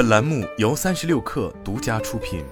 本栏目由36氪独家出品。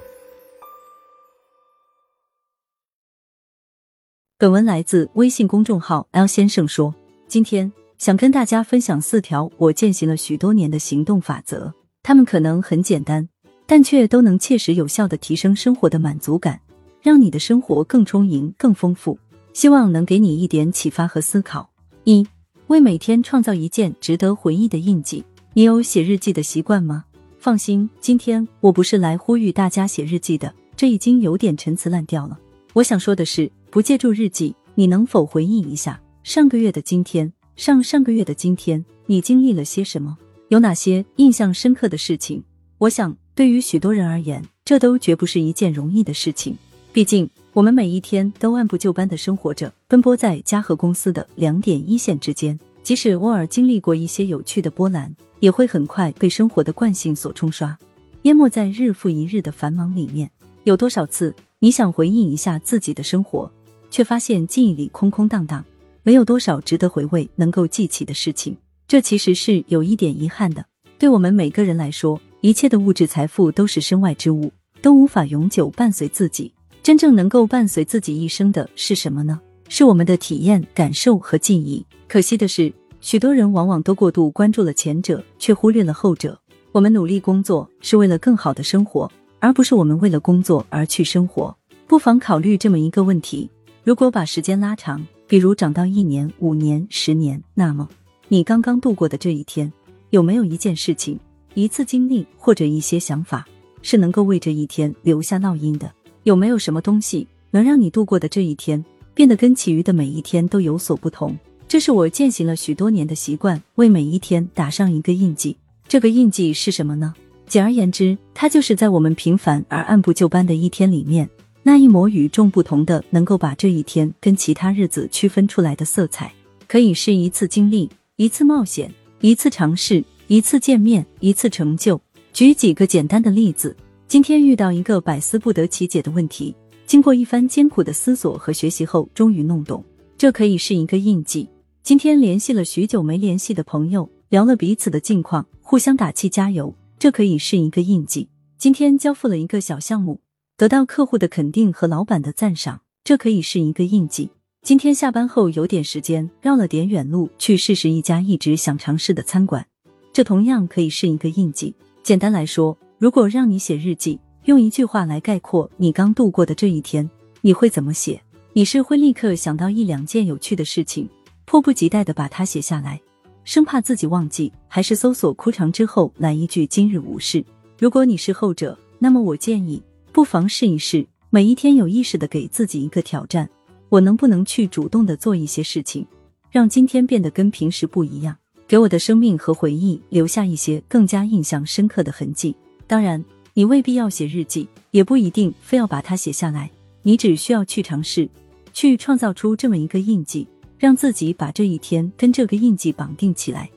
本文来自微信公众号 L 先生说，今天想跟大家分享4条我践行了许多年的行动法则，它们可能很简单，但却都能切实有效地提升生活的满足感，让你的生活更充盈、更丰富，希望能给你一点启发和思考。1. 为每天创造一件值得回忆的印记。你有写日记的习惯吗？放心，今天我不是来呼吁大家写日记的，这已经有点陈词滥调了。我想说的是，不借助日记，你能否回忆一下上个月的今天、上上个月的今天，你经历了些什么？有哪些印象深刻的事情？我想对于许多人而言，这都绝不是一件容易的事情。毕竟我们每一天都按部就班地生活着，奔波在家和公司的2.1线之间，即使偶尔经历过一些有趣的波澜，也会很快被生活的惯性所冲刷，淹没在日复一日的繁忙里面。有多少次你想回忆一下自己的生活，却发现记忆里空空荡荡，没有多少值得回味能够记起的事情。这其实是有一点遗憾的。对我们每个人来说，一切的物质财富都是身外之物，都无法永久伴随自己。真正能够伴随自己一生的是什么呢？是我们的体验、感受和记忆。可惜的是，许多人往往都过度关注了前者，却忽略了后者。我们努力工作是为了更好的生活，而不是我们为了工作而去生活。不妨考虑这么一个问题，如果把时间拉长，比如长到1年、5年、10年，那么你刚刚度过的这一天，有没有一件事情、一次经历或者一些想法是能够为这一天留下烙印的？有没有什么东西能让你度过的这一天变得跟其余的每一天都有所不同？这是我践行了许多年的习惯，为每一天打上一个印记。这个印记是什么呢？简而言之，它就是在我们平凡而按部就班的一天里面，那一抹与众不同的，能够把这一天跟其他日子区分出来的色彩。可以是一次经历、一次冒险、一次尝试、一次见面、一次成就。举几个简单的例子，今天遇到一个百思不得其解的问题，经过一番艰苦的思索和学习后，终于弄懂。这可以是一个印记。今天联系了许久没联系的朋友，聊了彼此的近况，互相打气加油，这可以是一个印记。今天交付了一个小项目，得到客户的肯定和老板的赞赏，这可以是一个印记。今天下班后有点时间，绕了点远路去试试一家一直想尝试的餐馆，这同样可以是一个印记。简单来说，如果让你写日记，用一句话来概括你刚度过的这一天，你会怎么写？你是会立刻想到1-2件有趣的事情，迫不及待地把它写下来，生怕自己忘记，还是搜索枯肠之后来一句今日无事？如果你是后者，那么我建议不妨试一试，每一天有意识地给自己一个挑战，我能不能去主动地做一些事情，让今天变得跟平时不一样，给我的生命和回忆留下一些更加印象深刻的痕迹。当然，你未必要写日记，也不一定非要把它写下来，你只需要去尝试，去创造出这么一个印记，让自己把这一天跟这个印记绑定起来，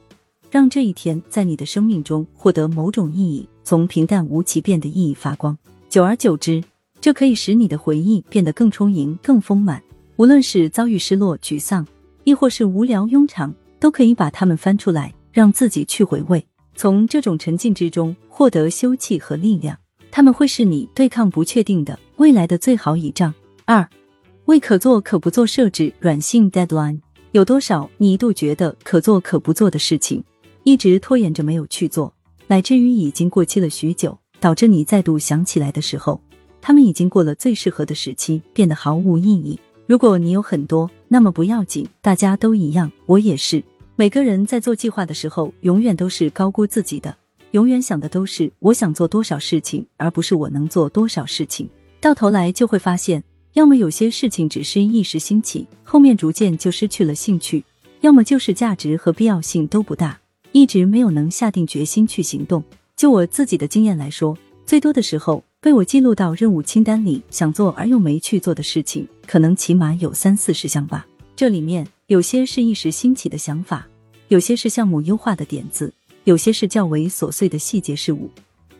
让这一天在你的生命中获得某种意义，从平淡无奇变得熠熠发光。久而久之，这可以使你的回忆变得更充盈、更丰满。无论是遭遇失落、沮丧，亦或是无聊、庸常，都可以把它们翻出来，让自己去回味，从这种沉浸之中获得休憩和力量。它们会是你对抗不确定的未来的最好倚仗。2.为可做可不做设置软性 deadline。 有多少你一度觉得可做可不做的事情，一直拖延着没有去做，乃至于已经过期了许久，导致你再度想起来的时候，它们已经过了最适合的时期，变得毫无意义。如果你有很多，那么不要紧，大家都一样，我也是。每个人在做计划的时候，永远都是高估自己的，永远想的都是我想做多少事情，而不是我能做多少事情。到头来就会发现，要么有些事情只是一时兴起，后面逐渐就失去了兴趣，要么就是价值和必要性都不大，一直没有能下定决心去行动。就我自己的经验来说，最多的时候被我记录到任务清单里想做而又没去做的事情，可能起码有30-40项吧。这里面有些是一时兴起的想法，有些是项目优化的点子，有些是较为琐碎的细节事物，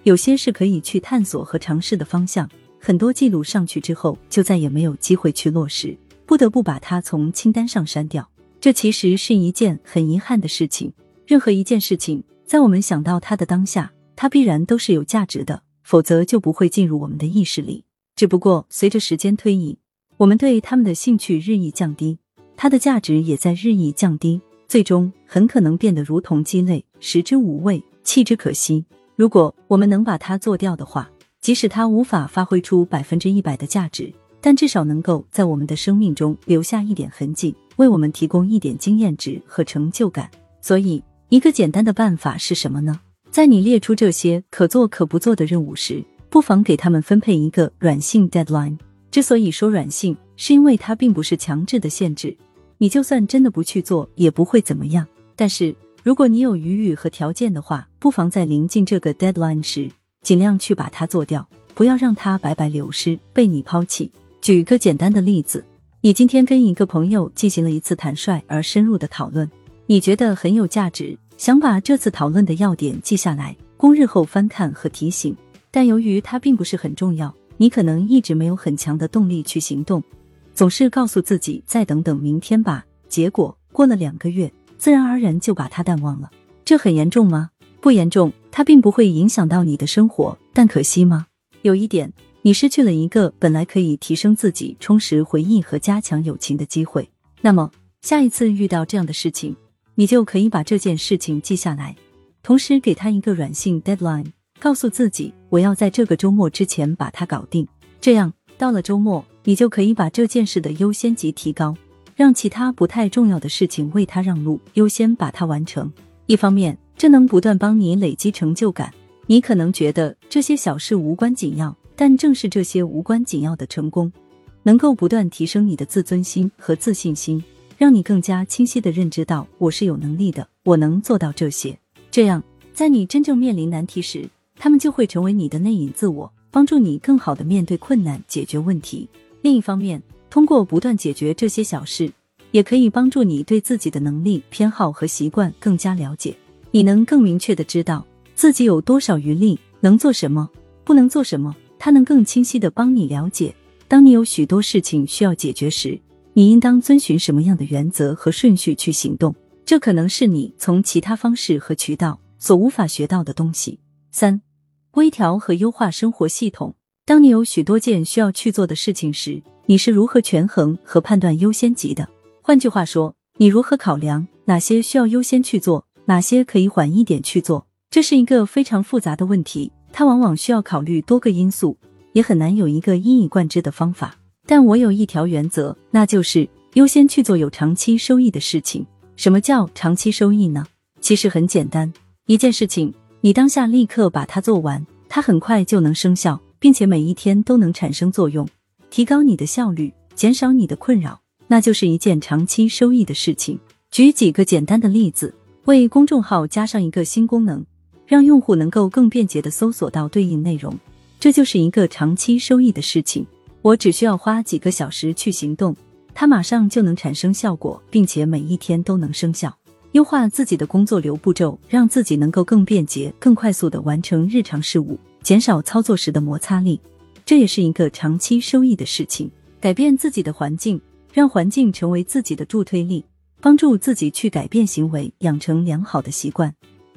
有些是可以去探索和尝试的方向。很多记录上去之后，就再也没有机会去落实，不得不把它从清单上删掉。这其实是一件很遗憾的事情。任何一件事情，在我们想到它的当下，它必然都是有价值的，否则就不会进入我们的意识里。只不过随着时间推移，我们对它们的兴趣日益降低，它的价值也在日益降低，最终很可能变得如同鸡肋，食之无味，弃之可惜。如果我们能把它做掉的话，即使它无法发挥出 100% 的价值，但至少能够在我们的生命中留下一点痕迹，为我们提供一点经验值和成就感。所以，一个简单的办法是什么呢？在你列出这些可做可不做的任务时，不妨给他们分配一个软性 deadline。 之所以说软性，是因为它并不是强制的限制，你就算真的不去做也不会怎么样。但是如果你有余裕和条件的话，不妨在临近这个 deadline 时，尽量去把它做掉，不要让它白白流失，被你抛弃。举个简单的例子，你今天跟一个朋友进行了一次坦率而深入的讨论，你觉得很有价值，想把这次讨论的要点记下来，供日后翻看和提醒。但由于它并不是很重要，你可能一直没有很强的动力去行动，总是告诉自己再等等明天吧，结果过了2个月，自然而然就把它淡忘了。这很严重吗？不严重，它并不会影响到你的生活，但可惜吗？有一点，你失去了一个本来可以提升自己、充实回忆和加强友情的机会。那么下一次遇到这样的事情，你就可以把这件事情记下来，同时给它一个软性 deadline， 告诉自己我要在这个周末之前把它搞定。这样到了周末，你就可以把这件事的优先级提高，让其他不太重要的事情为它让路，优先把它完成。一方面，这能不断帮你累积成就感。你可能觉得这些小事无关紧要，但正是这些无关紧要的成功，能够不断提升你的自尊心和自信心，让你更加清晰地认知到我是有能力的，我能做到这些。这样在你真正面临难题时，他们就会成为你的内隐自我，帮助你更好地面对困难，解决问题。另一方面，通过不断解决这些小事，也可以帮助你对自己的能力、偏好和习惯更加了解。你能更明确地知道自己有多少余力，能做什么，不能做什么，它能更清晰地帮你了解。当你有许多事情需要解决时，你应当遵循什么样的原则和顺序去行动，这可能是你从其他方式和渠道所无法学到的东西。3、微调和优化生活系统。当你有许多件需要去做的事情时，你是如何权衡和判断优先级的？换句话说，你如何考量哪些需要优先去做，哪些可以缓一点去做？这是一个非常复杂的问题，它往往需要考虑多个因素，也很难有一个一以贯之的方法。但我有一条原则，那就是优先去做有长期收益的事情。什么叫长期收益呢？其实很简单，一件事情，你当下立刻把它做完，它很快就能生效，并且每一天都能产生作用，提高你的效率，减少你的困扰，那就是一件长期收益的事情。举几个简单的例子，为公众号加上一个新功能，让用户能够更便捷地搜索到对应内容，这就是一个长期收益的事情。我只需要花几个小时去行动，它马上就能产生效果，并且每一天都能生效。优化自己的工作流步骤，让自己能够更便捷、更快速地完成日常事务，减少操作时的摩擦力，这也是一个长期收益的事情。改变自己的环境，让环境成为自己的助推力，帮助自己去改变行为，养成良好的习惯，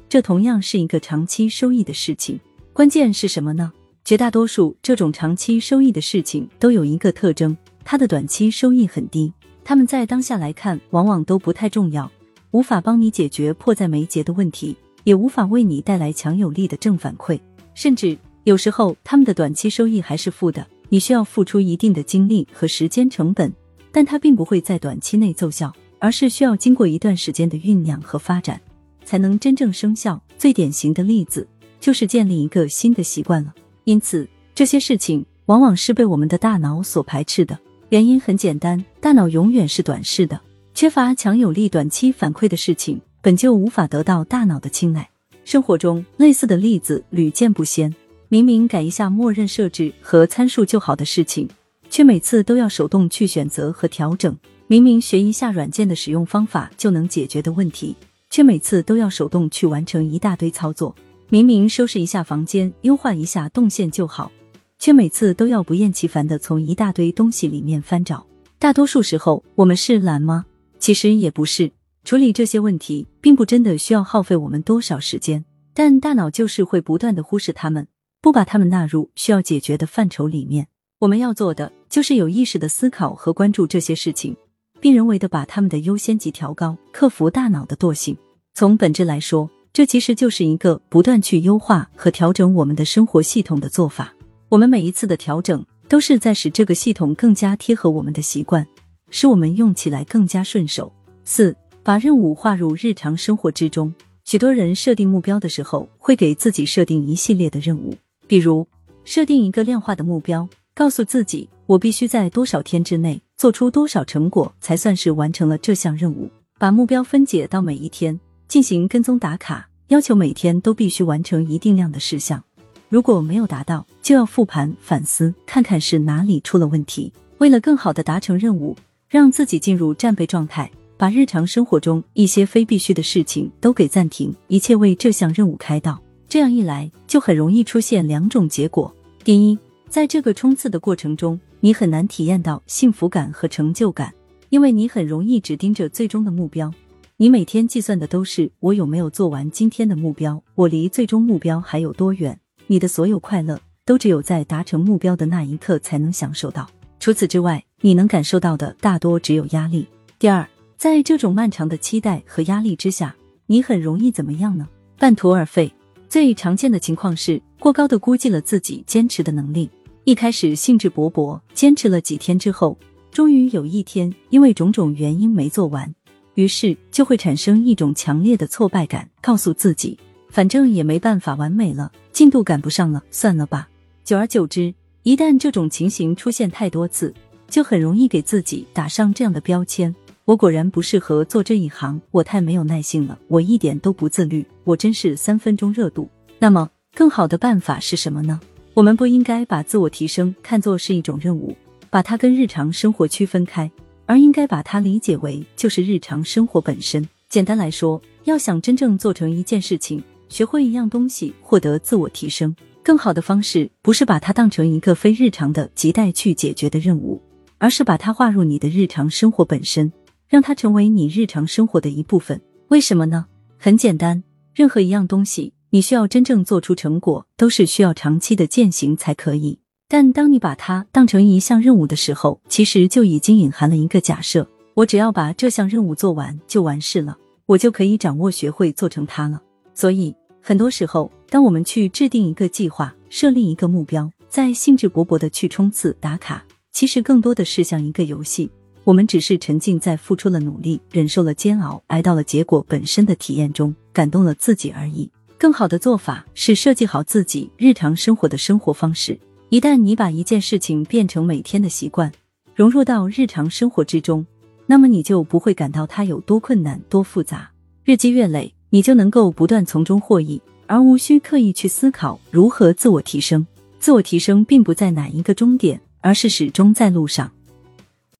这同样是一个长期收益的事情。关键是什么呢？绝大多数这种长期收益的事情都有一个特征，它的短期收益很低，它们在当下来看往往都不太重要，无法帮你解决迫在眉睫的问题，也无法为你带来强有力的正反馈，甚至有时候它们的短期收益还是负的，你需要付出一定的精力和时间成本，但它并不会在短期内奏效，而是需要经过一段时间的酝酿和发展才能真正生效。最典型的例子就是建立一个新的习惯了。因此，这些事情往往是被我们的大脑所排斥的。原因很简单，大脑永远是短视的，缺乏强有力短期反馈的事情，本就无法得到大脑的青睐。生活中类似的例子屡见不鲜，明明改一下默认设置和参数就好的事情，却每次都要手动去选择和调整；明明学一下软件的使用方法就能解决的问题，却每次都要手动去完成一大堆操作；明明收拾一下房间，优化一下动线就好，却每次都要不厌其烦地从一大堆东西里面翻找。大多数时候，我们是懒吗？其实也不是。处理这些问题并不真的需要耗费我们多少时间，但大脑就是会不断的忽视它们，不把它们纳入需要解决的范畴里面。我们要做的就是有意识的思考和关注这些事情，并人为的把它们的优先级调高，克服大脑的惰性。从本质来说，这其实就是一个不断去优化和调整我们的生活系统的做法。我们每一次的调整都是在使这个系统更加贴合我们的习惯，使我们用起来更加顺手。4、把任务划入日常生活之中。许多人设定目标的时候，会给自己设定一系列的任务，比如设定一个量化的目标，告诉自己我必须在多少天之内做出多少成果才算是完成了这项任务。把目标分解到每一天，进行跟踪打卡，要求每天都必须完成一定量的事项，如果没有达到，就要复盘反思，看看是哪里出了问题。为了更好地达成任务，让自己进入战备状态，把日常生活中一些非必须的事情都给暂停，一切为这项任务开道。这样一来，就很容易出现两种结果。第一，在这个冲刺的过程中，你很难体验到幸福感和成就感，因为你很容易只盯着最终的目标。你每天计算的都是我有没有做完今天的目标，我离最终目标还有多远。你的所有快乐都只有在达成目标的那一刻才能享受到，除此之外，你能感受到的大多只有压力。第二，在这种漫长的期待和压力之下，你很容易怎么样呢？半途而废。最常见的情况是过高地估计了自己坚持的能力，一开始兴致勃勃，坚持了几天之后，终于有一天因为种种原因没做完，于是就会产生一种强烈的挫败感，告诉自己反正也没办法完美了，进度赶不上了，算了吧。久而久之，一旦这种情形出现太多次，就很容易给自己打上这样的标签：我果然不适合做这一行，我太没有耐性了，我一点都不自律，我真是3分钟热度。那么更好的办法是什么呢？我们不应该把自我提升看作是一种任务，把它跟日常生活区分开，而应该把它理解为就是日常生活本身。简单来说，要想真正做成一件事情，学会一样东西，获得自我提升，更好的方式不是把它当成一个非日常的亟待去解决的任务，而是把它划入你的日常生活本身，让它成为你日常生活的一部分。为什么呢？很简单，任何一样东西，你需要真正做出成果，都是需要长期的践行才可以。但当你把它当成一项任务的时候，其实就已经隐含了一个假设：我只要把这项任务做完就完事了，我就可以掌握学会做成它了。所以很多时候，当我们去制定一个计划，设立一个目标，再兴致勃勃的去冲刺打卡，其实更多的是像一个游戏，我们只是沉浸在付出了努力，忍受了煎熬，挨到了结果本身的体验中，感动了自己而已。更好的做法是设计好自己日常生活的生活方式。一旦你把一件事情变成每天的习惯，融入到日常生活之中，那么你就不会感到它有多困难多复杂，日积月累，你就能够不断从中获益，而无需刻意去思考如何自我提升。自我提升并不在哪一个终点，而是始终在路上。